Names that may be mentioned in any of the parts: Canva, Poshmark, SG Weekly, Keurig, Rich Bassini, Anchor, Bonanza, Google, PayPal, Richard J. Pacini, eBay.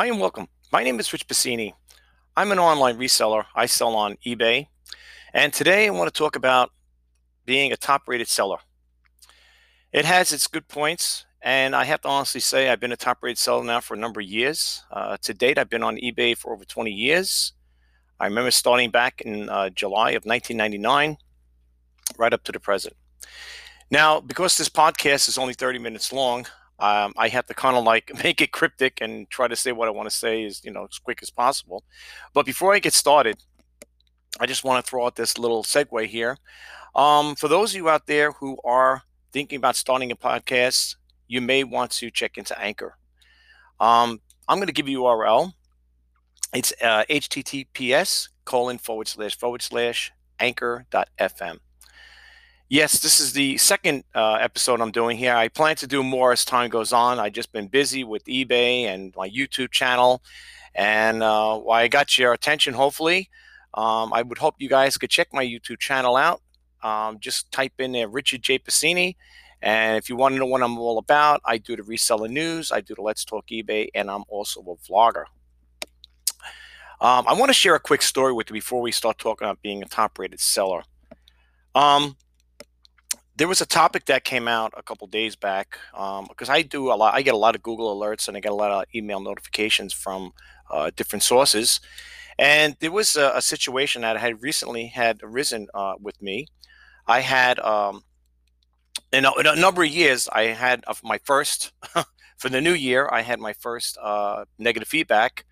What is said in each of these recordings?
Hi and welcome. My name is Rich Bassini. I'm an online reseller. I sell on eBay. And today I want to talk about being a top-rated seller. It has its good points. And I have to honestly say I've been a top-rated seller now for a number of years. To date, I've been on eBay for over 20 years. I remember starting back in July of 1999, right up to the present. Now, because this podcast is only 30 minutes long, I have to kind of like make it cryptic and try to say what I want to say is, as quick as possible. But before I get started, I just want to throw out this little segue here. For those of you out there who are thinking about starting a podcast, you may want to check into Anchor. I'm going to give you a URL. It's https://anchor.fm. Yes, this is the second episode I'm doing here. I plan to do more as time goes on. I've just been busy with eBay and my YouTube channel. And while I got your attention, hopefully, I would hope you guys could check my YouTube channel out. Just type in there Richard J. Pacini. And if you want to know what I'm all about, I do the reseller news, I do the Let's Talk eBay, and I'm also a vlogger. I want to share a quick story with you before we start talking about being a top-rated seller. There was a topic that came out a couple days back because I get a lot of Google alerts and I get a lot of email notifications from different sources. And there was a situation that had recently arisen with me. I had, in a number of years, I had my first, for the new year, I had my first negative feedback.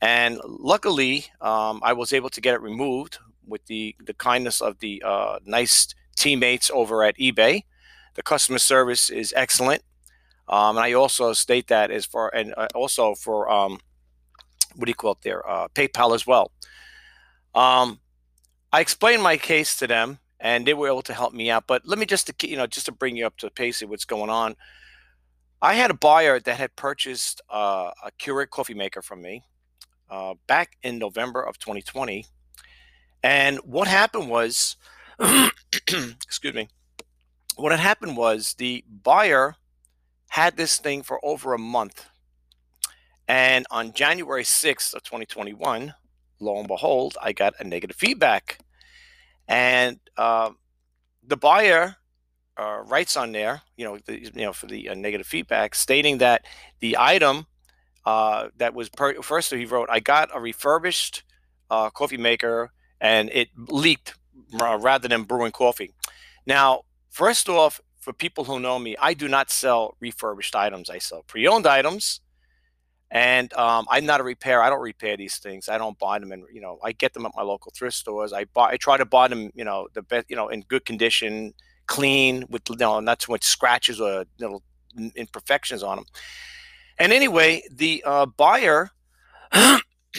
And luckily, I was able to get it removed with the kindness of the nice teammates over at eBay. The customer service is excellent, and I also state that as far and also for PayPal as well. I explained my case to them, and they were able to help me out. But let me just to bring you up to the pace of what's going on. I had a buyer that had purchased a Keurig coffee maker from me back in November of 2020, and what happened was. Excuse me. What had happened was the buyer had this thing for over a month. And on January 6th of 2021, lo and behold, I got a negative feedback. And the buyer writes on there, for the negative feedback, stating that the item that was first he wrote, I got a refurbished coffee maker and it leaked rather than brewing coffee. Now, first off, for people who know me, I do not sell refurbished items. I sell pre-owned items, and I'm not a repairer. I don't repair these things. I don't buy them, and I get them at my local thrift stores. I try to buy them, the best, in good condition, clean, with not too much scratches or little imperfections on them. And anyway, the buyer,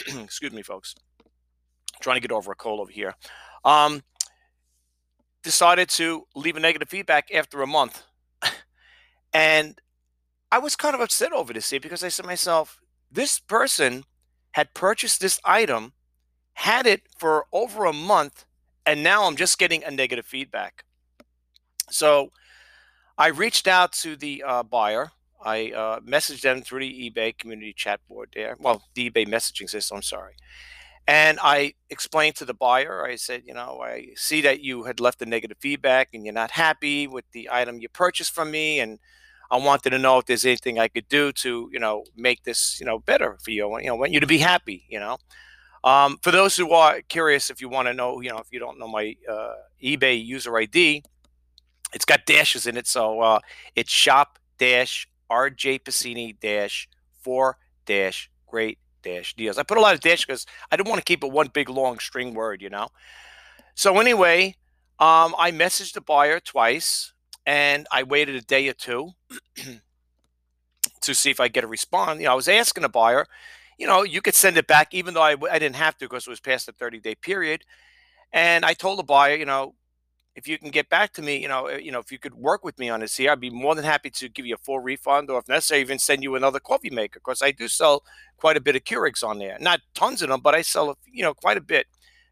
excuse me, folks, I'm trying to get over a cold over here. Decided to leave a negative feedback after a month. And I was kind of upset over this because I said to myself, this person had purchased this item, had it for over a month, and now I'm just getting a negative feedback. So I reached out to the buyer. I messaged them through the eBay community chat board there. Well, the eBay messaging system, I'm sorry. And I explained to the buyer, I said, I see that you had left the negative feedback and you're not happy with the item you purchased from me. And I wanted to know if there's anything I could do to, make this, better for you. I want you to be happy, For those who are curious, if you want to know, if you don't know my eBay user ID, it's got dashes in it. So it's shop-rjpacini-for-great-deals. I put a lot of dash because I didn't want to keep it one big long string word, So anyway, I messaged the buyer twice and I waited a day or two to see if I get a response. I was asking the buyer, you could send it back even though I didn't have to because it was past the 30-day period. And I told the buyer, if you can get back to me, if you could work with me on this here, I'd be more than happy to give you a full refund or if necessary, even send you another coffee maker because I do sell quite a bit of Keurigs on there. Not tons of them, but I sell, quite a bit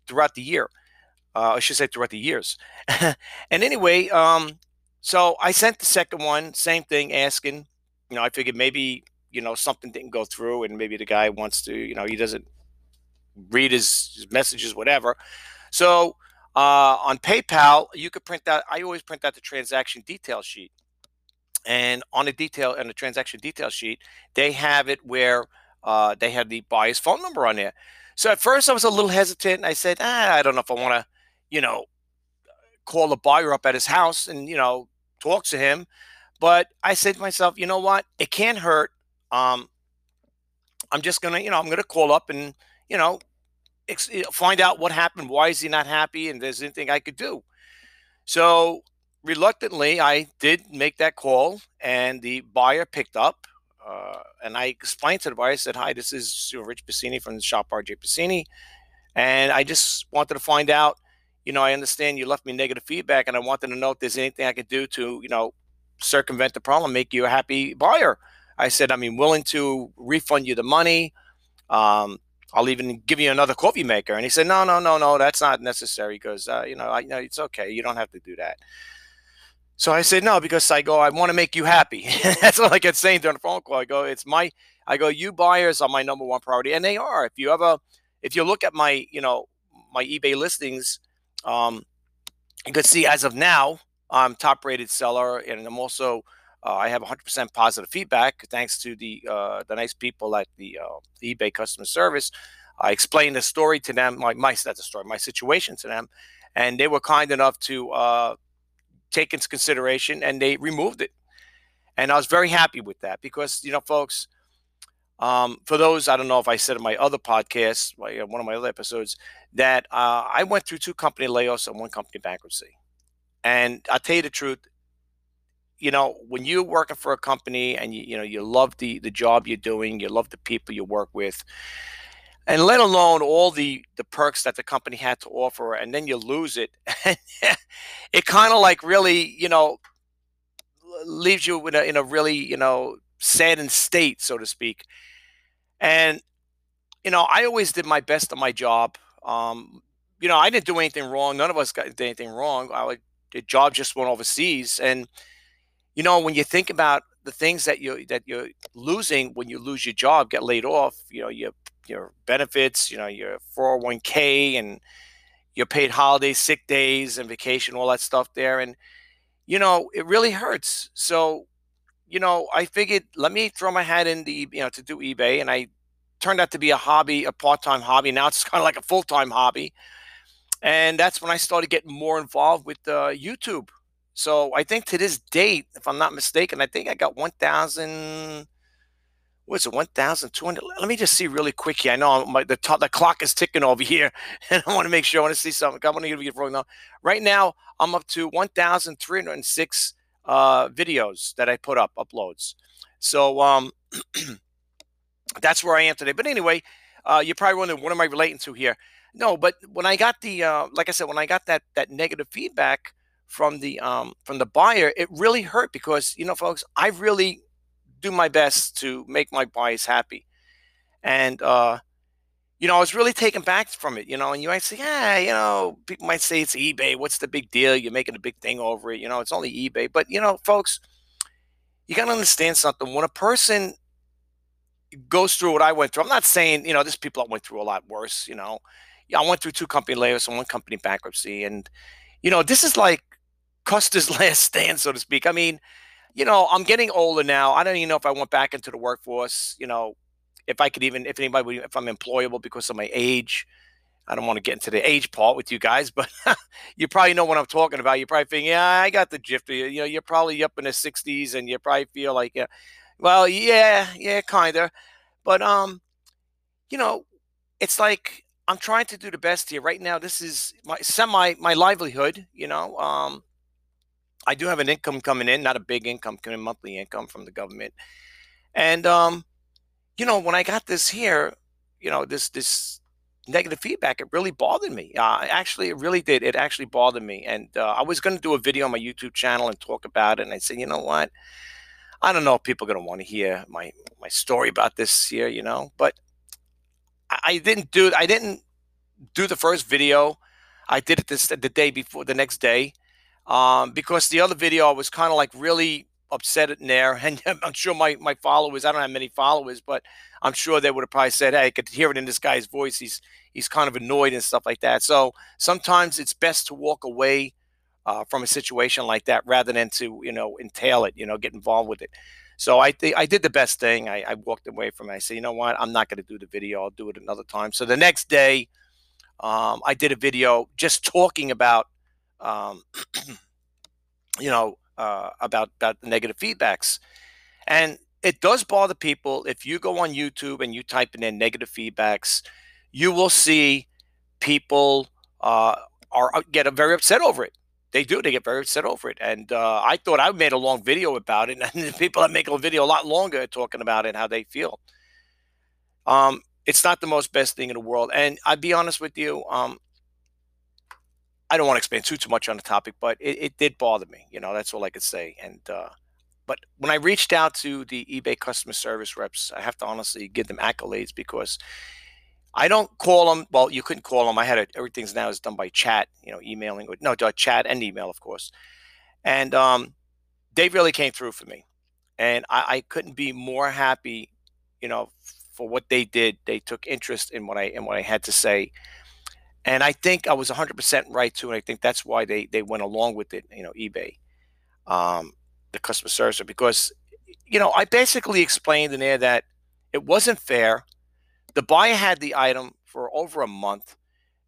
throughout the year. I should say throughout the years. And anyway, so I sent the second one, same thing, asking, I figured maybe you know, something didn't go through and maybe the guy wants to, you know, he doesn't read his messages, whatever. So on PayPal, you could print out, I always print out the transaction detail sheet. And on the transaction detail sheet, they have it where they have the buyer's phone number on there. So at first I was a little hesitant. I said, I don't know if I want to, you know, call the buyer up at his house and, you know, talk to him. But I said to myself, you know what? It can't hurt. I'm just going to, you know, I'm going to call up and, you know, find out what happened. Why is he not happy? And there's anything I could do. So reluctantly, I did make that call, and the buyer picked up. And I explained to the buyer, I said, hi, this is Rich Bassini from the shop RJ Pacini. And I just wanted to find out, you know, I understand you left me negative feedback, and I wanted to know if there's anything I could do to, you know, circumvent the problem, make you a happy buyer. I said, I mean, willing to refund you the money. I'll even give you another coffee maker. And he said, no, that's not necessary. He goes, you know, it's okay. You don't have to do that. So I said, no, because I go, I want to make you happy. That's all I kept saying during the phone call. I go, you buyers are my number one priority. And they are. If you look at my, you know, my eBay listings, you could see as of now, I'm top rated seller. And I'm also, I have 100% positive feedback thanks to the nice people at the eBay customer service. I explained the story to them, my situation to them. And they were kind enough to, take into consideration, and they removed it. And I was very happy with that because, you know, folks, for those, I don't know if I said in my other podcast, one of my other episodes, that I went through 2 company layoffs and 1 company bankruptcy. And I'll tell you the truth, you know, when you're working for a company and, you know, you love the job you're doing, you love the people you work with, and let alone all the perks that the company had to offer, and then you lose it. It kind of like really, you know, leaves you in a really, you know, saddened state, so to speak. And, you know, I always did my best at my job. You know, I didn't do anything wrong. None of us did anything wrong. The job just went overseas. And, you know, when you think about the things that you're losing when you lose your job, get laid off, you know, your benefits, you know, your 401k and your paid holidays, sick days and vacation, all that stuff there. And, you know, it really hurts. So, you know, I figured, let me throw my hat in to do eBay. And I turned out to be a part-time hobby. Now it's kind of like a full-time hobby. And that's when I started getting more involved with YouTube. So I think to this date, if I'm not mistaken, I think I got 1,200. Let me just see really quick here. I know the clock is ticking over here, and I want to make sure. I want to see something. I want to get rolling on. Right now, I'm up to 1,306 videos that I put up, uploads. So that's where I am today. But anyway, you're probably wondering, what am I relating to here? No, but when I got that negative feedback from the buyer, it really hurt because, you know, folks, I really do my best to make my buyers happy. And, you know, I was really taken back from it, you know, and you might say, yeah, you know, people might say it's eBay. What's the big deal? You're making a big thing over it. You know, it's only eBay. But, you know, folks, you got to understand something. When a person goes through what I went through, I'm not saying, you know, there's people that went through a lot worse, you know. I went through 2 company layoffs and 1 company bankruptcy. And, you know, this is like Custer's last stand, so to speak. I mean, you know, I'm getting older now. I don't even know if I went back into the workforce, you know, if I'm employable because of my age. I don't want to get into the age part with you guys, but you probably know what I'm talking about. You're probably thinking, yeah, I got the gist. You know, you're probably up in the 60s and you probably feel like, yeah, well, yeah, kind of. But, you know, it's like I'm trying to do the best here right now. This is my livelihood, you know, I do have an income coming in, not a big income, coming in, monthly income from the government. And, you know, when I got this here, you know, this negative feedback, it really bothered me. Actually, it really did. It actually bothered me. And I was going to do a video on my YouTube channel and talk about it. And I said, you know what? I don't know if people are going to want to hear my story about this here, you know. But I didn't do the first video. I did it the next day. Because the other video I was kind of like really upset it in there. And I'm sure my followers, I don't have many followers, but I'm sure they would have probably said, hey, I could hear it in this guy's voice. He's kind of annoyed and stuff like that. So sometimes it's best to walk away from a situation like that rather than to, entail it, get involved with it. So I did the best thing. I walked away from it. I said, you know what? I'm not going to do the video. I'll do it another time. So the next day, I did a video just talking about, about the negative feedbacks. And it does bother people. If you go on YouTube and you type in their negative feedbacks, you will see people get very upset over it. They do. They get very upset over it. And I thought I made a long video about it. And people that make a video a lot longer talking about it, how they feel. It's not the most best thing in the world. And I'll be honest with you. I don't want to expand too much on the topic, but it did bother me. That's all I could say. And but when I reached out to the eBay customer service reps, I have to honestly give them accolades because I don't call them. Well, you couldn't call them. I had everything's now is done by chat, emailing or chat and email, of course. And they really came through for me, and I couldn't be more happy, for what they did. They took interest in what I had to say. And I think I was 100% right too, and I think that's why they went along with it, eBay, the customer service, because, I basically explained in there that it wasn't fair. The buyer had the item for over a month,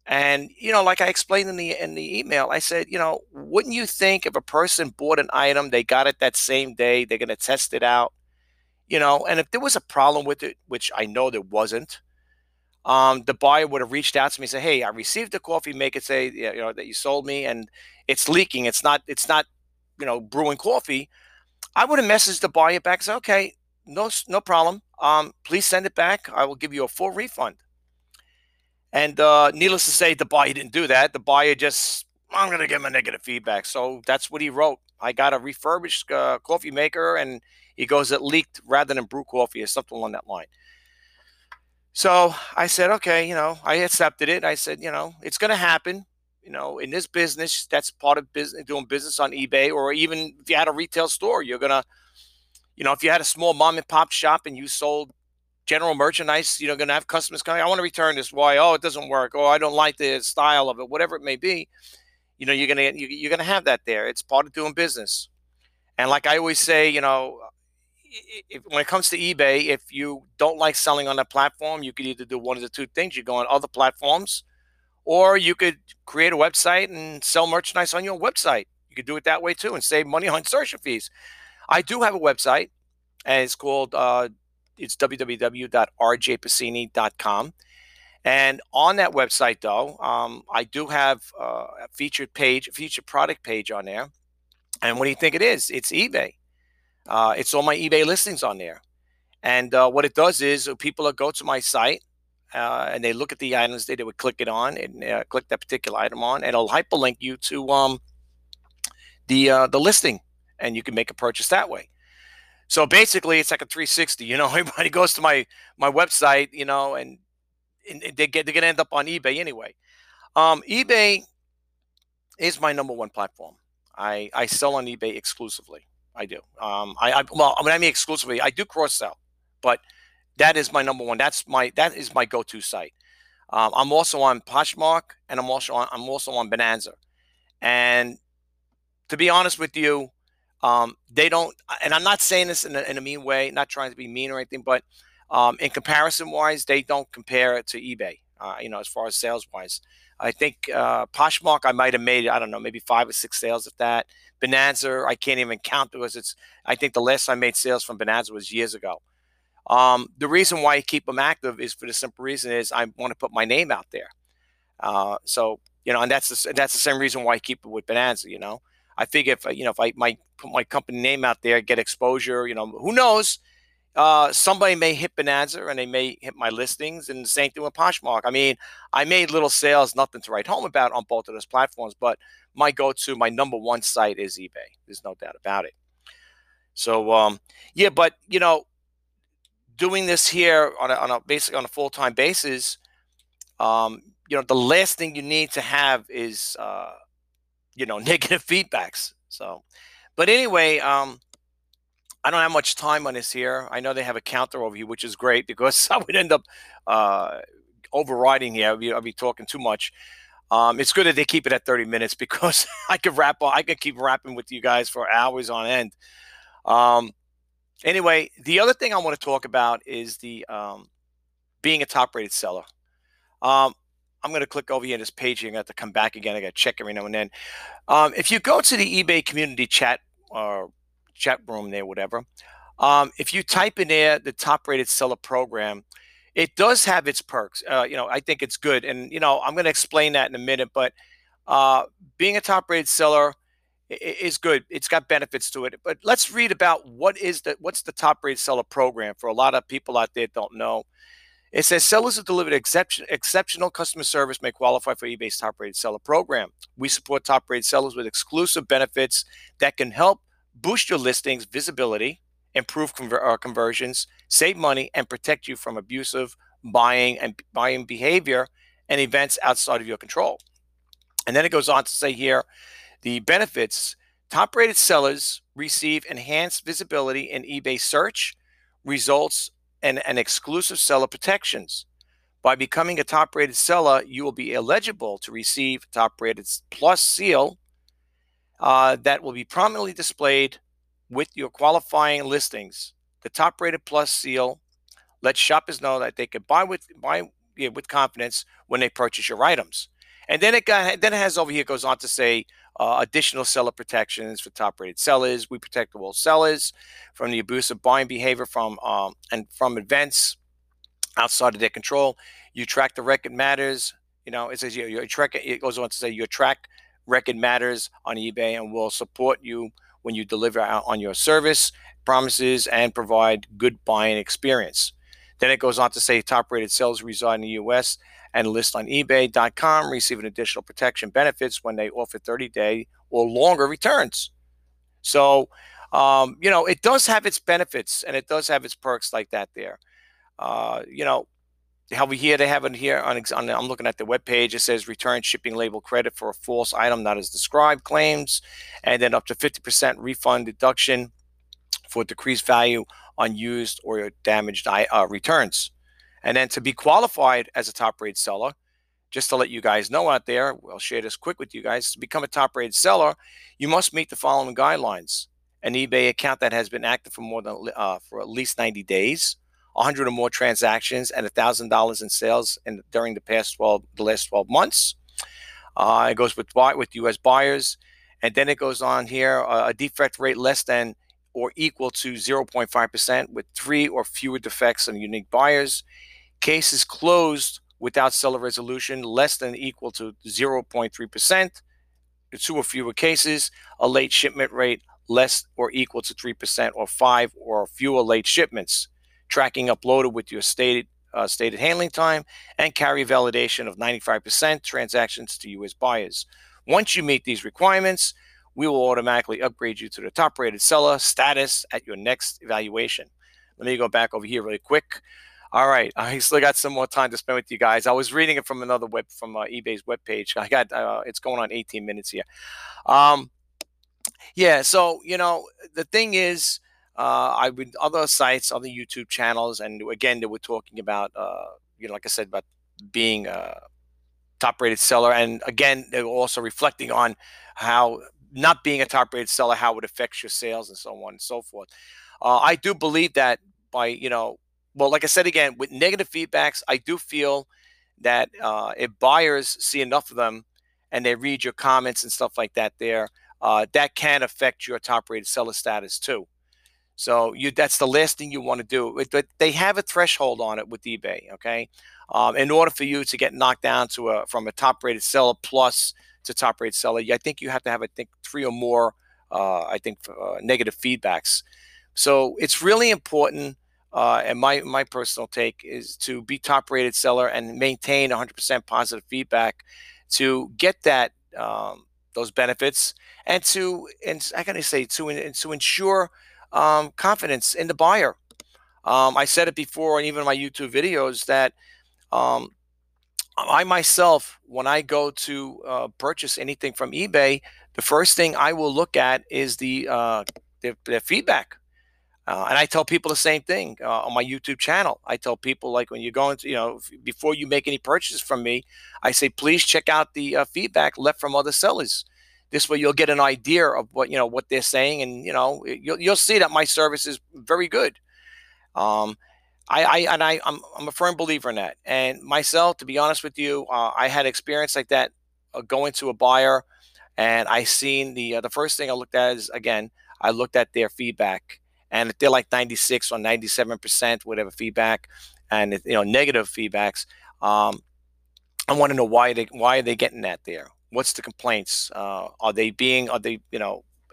and like I explained in the email, I said, wouldn't you think if a person bought an item, they got it that same day, they're going to test it out, and if there was a problem with it, which I know there wasn't. The buyer would have reached out to me and said, hey, I received the coffee maker say, that you sold me and it's leaking. It's not, brewing coffee. I would have messaged the buyer back and said, okay, no problem. Please send it back. I will give you a full refund. And needless to say, the buyer didn't do that. The buyer just, I'm going to give him a negative feedback. So that's what he wrote. I got a refurbished coffee maker, and he goes, it leaked rather than brew coffee or something along that line. So I said, okay, I accepted it. I said, it's going to happen, in this business, that's part of business, doing business on eBay, or even if you had a retail store, you're going to, if you had a small mom and pop shop and you sold general merchandise, going to have customers coming, I want to return this. Why? Oh, it doesn't work. Oh, I don't like the style of it, whatever it may be. You're going to have that there. It's part of doing business. And like I always say, when it comes to eBay, if you don't like selling on that platform, you could either do one of the two things. You go on other platforms, or you could create a website and sell merchandise on your website. You could do it that way too and save money on insertion fees. I do have a website, and it's called it's www.rjpacini.com. And on that website, though, I do have a featured product page on there. And what do you think it is? It's eBay. It's all my eBay listings on there. And what it does is people that go to my site and they look at the items, they would click it on and click that particular item on, and it'll hyperlink you to the listing, and you can make a purchase that way. So basically, it's like a 360. Everybody goes to my website, and they're going to end up on eBay anyway. eBay is my number one platform. I sell on eBay exclusively. I do. When I mean exclusively, I do cross sell, but that is my number one. That is my go-to site. I'm also on Poshmark, and I'm also on Bonanza. And to be honest with you, they don't. And I'm not saying this in a mean way, not trying to be mean or anything, but in comparison wise, they don't compare it to eBay. As far as sales wise, I think Poshmark, I might have made, I don't know, maybe 5 or 6 sales at that. Bonanza, I can't even count because I think the last I made sales from Bonanza was years ago. The reason why I keep them active is for the simple reason is I want to put my name out there. And that's the same reason why I keep it with Bonanza. I figure if I put my company name out there, get exposure, who knows? Somebody may hit Bonanza and they may hit my listings, and the same thing with Poshmark. I mean, I made little sales, nothing to write home about on both of those platforms, but my go-to, my number one site is eBay. There's no doubt about it. So, but doing this here on a full-time basis, the last thing you need to have is, negative feedbacks. So, but anyway, I don't have much time on this here. I know they have a counter over here, which is great because I would end up overriding here. I'd be talking too much. It's good that they keep it at 30 minutes because I could keep rapping with you guys for hours on end. Anyway, the other thing I want to talk about is the being a top-rated seller. I'm going to click over here on this page. You're going to have to come back again. I got to check every now and then. If you go to the eBay community chat or chat room there, whatever, if you type in there the top-rated seller program, it does have its perks. I think it's good. And, I'm going to explain that in a minute. But being a top-rated seller is good. It's got benefits to it. But let's read about what's the top-rated seller program for a lot of people out there that don't know. It says sellers who delivered exceptional customer service may qualify for eBay's top-rated seller program. We support top-rated sellers with exclusive benefits that can help boost your listings' visibility, improve conversions, save money, and protect you from abusive buying behavior and events outside of your control. And then it goes on to say here, the benefits: top-rated sellers receive enhanced visibility in eBay search results and exclusive seller protections. By becoming a top-rated seller, you will be eligible to receive top-rated plus seal that will be prominently displayed with your qualifying listings. The top-rated plus seal lets shoppers know that they can buy with confidence when they purchase your items. And then it has over here, goes on to say additional seller protections for top-rated sellers. We protect all sellers from the abusive buying behavior from events outside of their control. You track the record matters. It says your track. It goes on to say your track record matters on eBay and will support you when you deliver on your service promises and provide good buying experience. Then it goes on to say top-rated sellers reside in the U.S. and list on eBay.com, receive an additional protection benefits when they offer 30-day or longer returns. So, it does have its benefits and it does have its perks like that there. How we here, they have it here on I'm looking at the webpage. It says return shipping label credit for a false item not as described claims, and then up to 50% refund deduction for decreased value on used or damaged returns. And then to be qualified as a top-rated seller, just to let you guys know out there, I'll share this quick with you guys. To become a top-rated seller, you must meet the following guidelines: an eBay account that has been active for for at least 90 days, 100 or more transactions, and $1,000 in sales during the last 12 months. It goes with U.S. buyers. And then it goes on here, a defect rate less than or equal to 0.5% with 3 or fewer defects on unique buyers. Cases closed without seller resolution less than or equal to 0.3%, 2 or fewer cases. A late shipment rate less or equal to 3% or 5 or fewer late shipments. Tracking uploaded with your stated handling time, and carrier validation of 95% transactions to U.S. buyers. Once you meet these requirements, we will automatically upgrade you to the top-rated seller status at your next evaluation. Let me go back over here really quick. All right, I still got some more time to spend with you guys. I was reading it from eBay's webpage. I got it's going on 18 minutes here. So the thing is, I've been other sites, other YouTube channels, and again, they were talking about, like I said, about being a top-rated seller. And again, they were also reflecting on how not being a top-rated seller, how it affects your sales and so on and so forth. I do believe that like I said again, with negative feedbacks, I do feel that if buyers see enough of them and they read your comments and stuff like that there, that can affect your top-rated seller status too. So that's the last thing you want to do. But they have a threshold on it with eBay, okay? In order for you to get knocked down from a top-rated seller plus to top-rated seller, I think you have to have, 3 or more, negative feedbacks. So it's really important, and my personal take is to be top-rated seller and maintain 100% positive feedback to get that those benefits and to ensure confidence in the buyer. I said it before, and even in my YouTube videos, that I myself, when I go to purchase anything from eBay, the first thing I will look at is their feedback. And I tell people the same thing on my YouTube channel. I tell people, like, when you're going to, before you make any purchases from me, I say, please check out the feedback left from other sellers. This way you'll get an idea of what they're saying. And, you'll see that my service is very good. I'm a firm believer in that. And myself, to be honest with you, I had experience like that going to a buyer, and I seen the first thing I looked at is, again, I looked at their feedback, and if they're like 96 or 97%, whatever feedback, and negative feedbacks, I want to know why are they getting that there? What's the complaints? Are they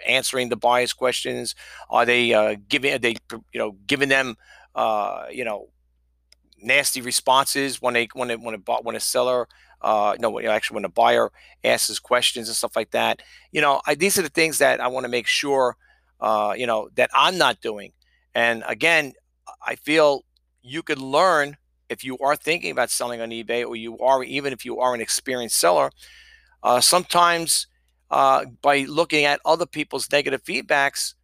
answering the buyer's questions? Are they giving them nasty responses when a seller, when a buyer asks his questions and stuff like that. These are the things that I want to make sure, that I'm not doing. And again, I feel you could learn if you are thinking about selling on eBay, or even if you are an experienced seller, sometimes by looking at other people's negative feedbacks,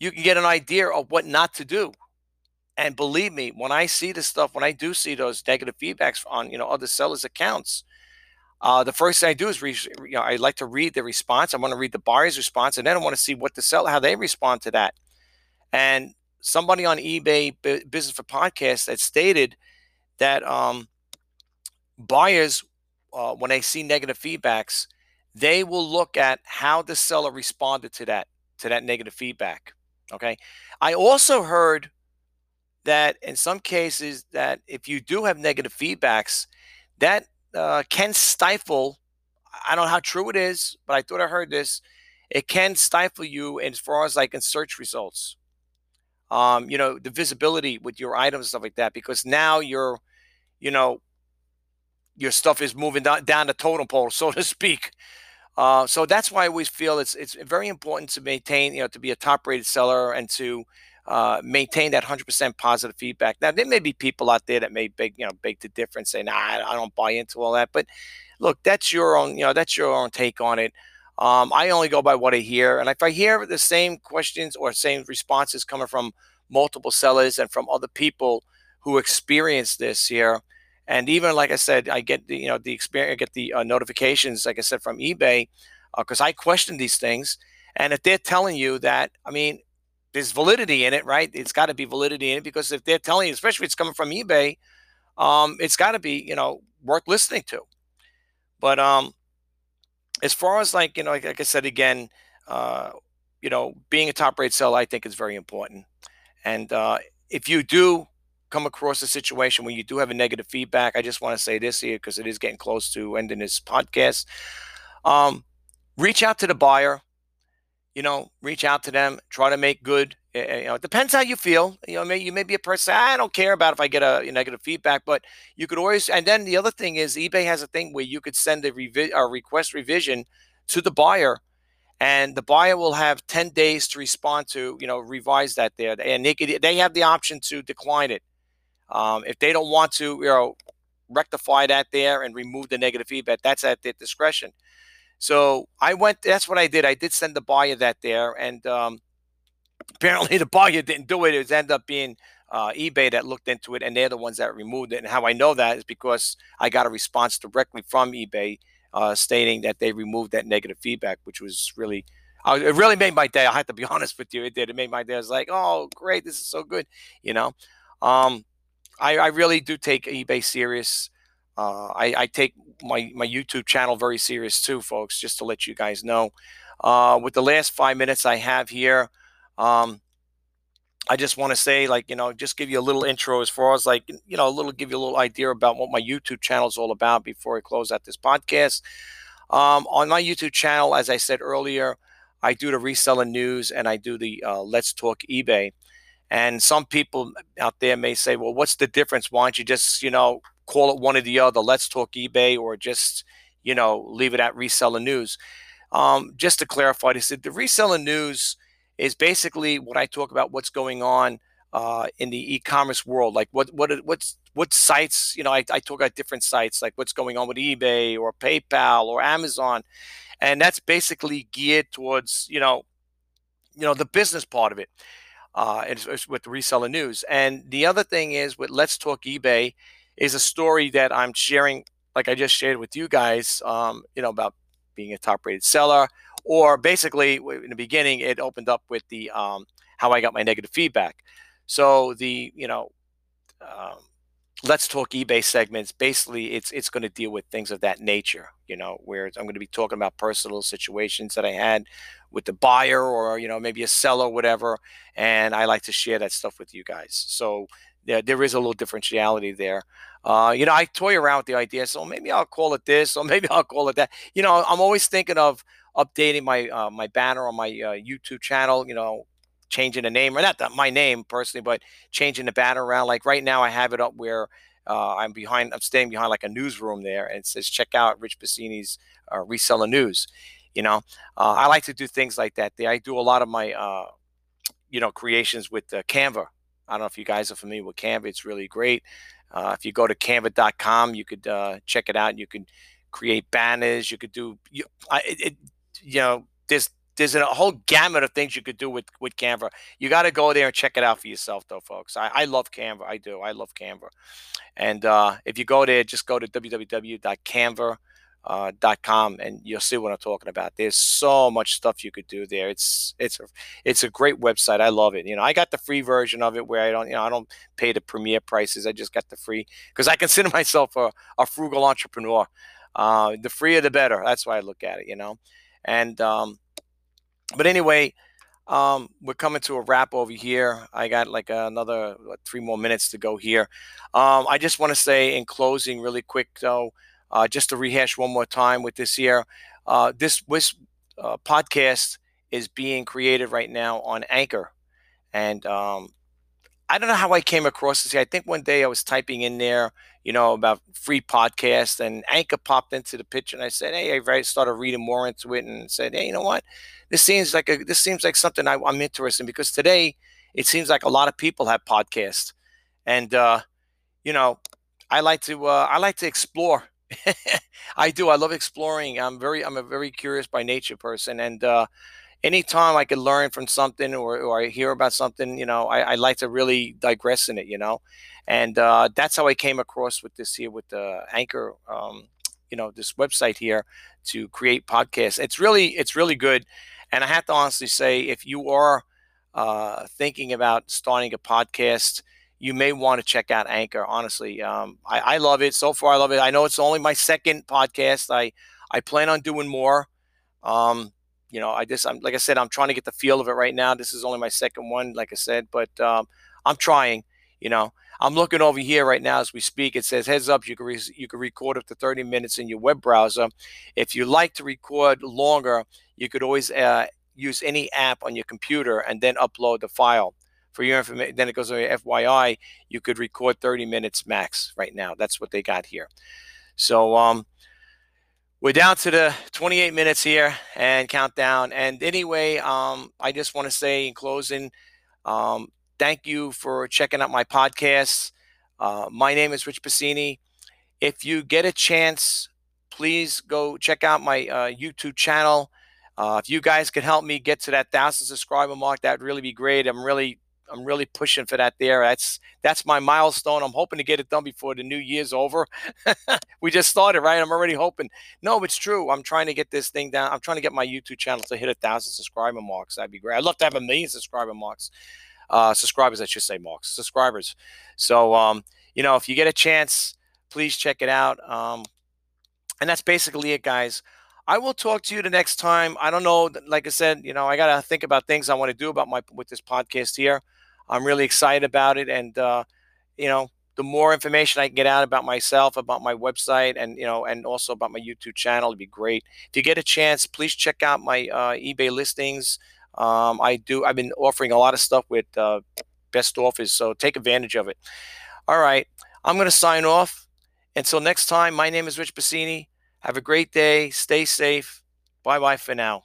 you can get an idea of what not to do. And believe me, when I see this stuff, when I do see those negative feedbacks on, other sellers' accounts, the first thing I do is, I like to read the response. I want to read the buyer's response, and then I want to see how they respond to that. And somebody on eBay Business for Podcast that stated that buyers, when they see negative feedbacks, they will look at how the seller responded to that negative feedback. Okay. I also heard that in some cases, that if you do have negative feedbacks, that can stifle, I don't know how true it is, but I thought I heard this, it can stifle you as far as like in search results, the visibility with your items, stuff like that, because now your stuff is moving down the totem pole, so to speak. So that's why I always feel it's very important to maintain, to be a top-rated seller and to maintain that 100% positive feedback. Now, there may be people out there that may beg the difference, say, nah, I don't buy into all that. But look, that's your own take on it. I only go by what I hear. And if I hear the same questions or same responses coming from multiple sellers and from other people who experience this here, and even, like I said, I get the experience, I get the notifications, like I said, from eBay, because I question these things. And if they're telling you that, I mean, there's validity in it, right? It's got to be validity in it, because if they're telling you, especially if it's coming from eBay, it's got to be, worth listening to. But as far as like I said, again, being a top-rated seller, I think is very important. And if you do come across a situation where you do have a negative feedback, I just want to say this here, because it is getting close to ending this podcast. Reach out to the buyer. Reach out to them, try to make good, it depends how you feel. You may be a person, I don't care about if I get a negative feedback, but you could always, and then the other thing is eBay has a thing where you could send a request revision to the buyer, and the buyer will have 10 days to respond to, revise that there. And they have the option to decline it. If they don't want to, rectify that there and remove the negative feedback, that's at their discretion. So that's what I did. I did send the buyer that there, and apparently the buyer didn't do it. It ended up being eBay that looked into it, and they're the ones that removed it. And how I know that is because I got a response directly from eBay stating that they removed that negative feedback, which was really, it really made my day. I have to be honest with you. It did. It made my day. I was like, oh, great. This is so good. I really do take eBay serious. I take my YouTube channel very serious too, folks, just to let you guys know. With the last 5 minutes I have here, I just want to say, just give you a little intro as far as give you a little idea about what my YouTube channel is all about before I close out this podcast. On my YouTube channel, as I said earlier, I do the reseller news, and I do the Let's Talk eBay. And some people out there may say, well, what's the difference? Why don't you just, call it one or the other, Let's Talk eBay, or just, leave it at reseller news. Just to clarify this, the reseller news is basically what I talk about, what's going on in the e-commerce world. Like what sites, I talk about different sites, like what's going on with eBay or PayPal or Amazon. And that's basically geared towards, the business part of it. It's with Reseller News. And the other thing is with Let's Talk eBay is a story that I'm sharing, like I just shared with you guys, about being a top-rated seller. Or basically, in the beginning, it opened up with the how I got my negative feedback. So the Let's Talk eBay segments. Basically, it's going to deal with things of that nature. Where I'm going to be talking about personal situations that I had with the buyer, or maybe a seller, whatever. And I like to share that stuff with you guys. So there is a little differentiality there. I toy around with the idea. So maybe I'll call it this, or maybe I'll call it that. I'm always thinking of updating my banner on my YouTube channel, changing the name, or not my name personally, but changing the banner around. Like right now I have it up where I'm staying behind like a newsroom there, and it says, check out Rich Bassini's Reseller News. I like to do things like that. I do a lot of my, creations with Canva. I don't know if you guys are familiar with Canva. It's really great. If you go to canva.com, you could check it out. You could create banners. You could do, there's a whole gamut of things you could do with Canva. You got to go there and check it out for yourself, though, folks. I love Canva. I do. I love Canva. And if you go there, just go to www.canva.com, and you'll see what I'm talking about. There's so much stuff you could do there. It's a great website. I love it. I got the free version of it where I don't pay the premier prices. I just got the free because I consider myself a frugal entrepreneur. The freer, the better. That's why I look at it, And but anyway, we're coming to a wrap over here. I got like another 3 more minutes to go here. I just want to say in closing, really quick though, just to rehash one more time with this here. This podcast is being created right now on Anchor, and I don't know how I came across this. I think one day I was typing in there, about free podcasts, and Anchor popped into the picture, and I said, hey, I started reading more into it and said, hey, you know what? This seems like something I'm interested in, because today it seems like a lot of people have podcasts, and, I like to explore. I do. I love exploring. I'm a very curious by nature person. And, anytime I could learn from something or I hear about something, I like to really digress in it, And that's how I came across with this here with the Anchor, this website here to create podcasts. It's really good. And I have to honestly say, if you are thinking about starting a podcast, you may want to check out Anchor. Honestly, I love it. So far, I love it. I know it's only my 2nd podcast. I plan on doing more. Like I said, I'm trying to get the feel of it right now. This is only my 2nd one, like I said, but I'm trying. I'm looking over here right now as we speak. It says heads up, you can record up to 30 minutes in your web browser. If you like to record longer, you could always use any app on your computer and then upload the file. For your information, then it goes on your FYI. You could record 30 minutes max right now. That's what they got here. So we're down to the 28 minutes here and countdown. And anyway, I just want to say in closing, thank you for checking out my podcast. My name is Rich Bassini. If you get a chance, please go check out my YouTube channel. If you guys could help me get to that 1,000 subscriber mark, that'd really be great. I'm really pushing for that there. That's my milestone. I'm hoping to get it done before the new year's over. We just started, right? I'm already hoping. No, it's true. I'm trying to get this thing down. I'm trying to get my YouTube channel to hit 1,000 subscriber marks. That'd be great. I'd love to have 1 million subscribers. So, if you get a chance, please check it out. And that's basically it, guys. I will talk to you the next time. I don't know. Like I said, I got to think about things I want to do with this podcast here. I'm really excited about it. And, the more information I can get out about myself, about my website, and, and also about my YouTube channel, it'd be great. If you get a chance, please check out my eBay listings. I've been offering a lot of stuff with best offers, so take advantage of it. All right. I'm going to sign off. Until next time, my name is Rich Bassini. Have a great day. Stay safe. Bye-bye for now.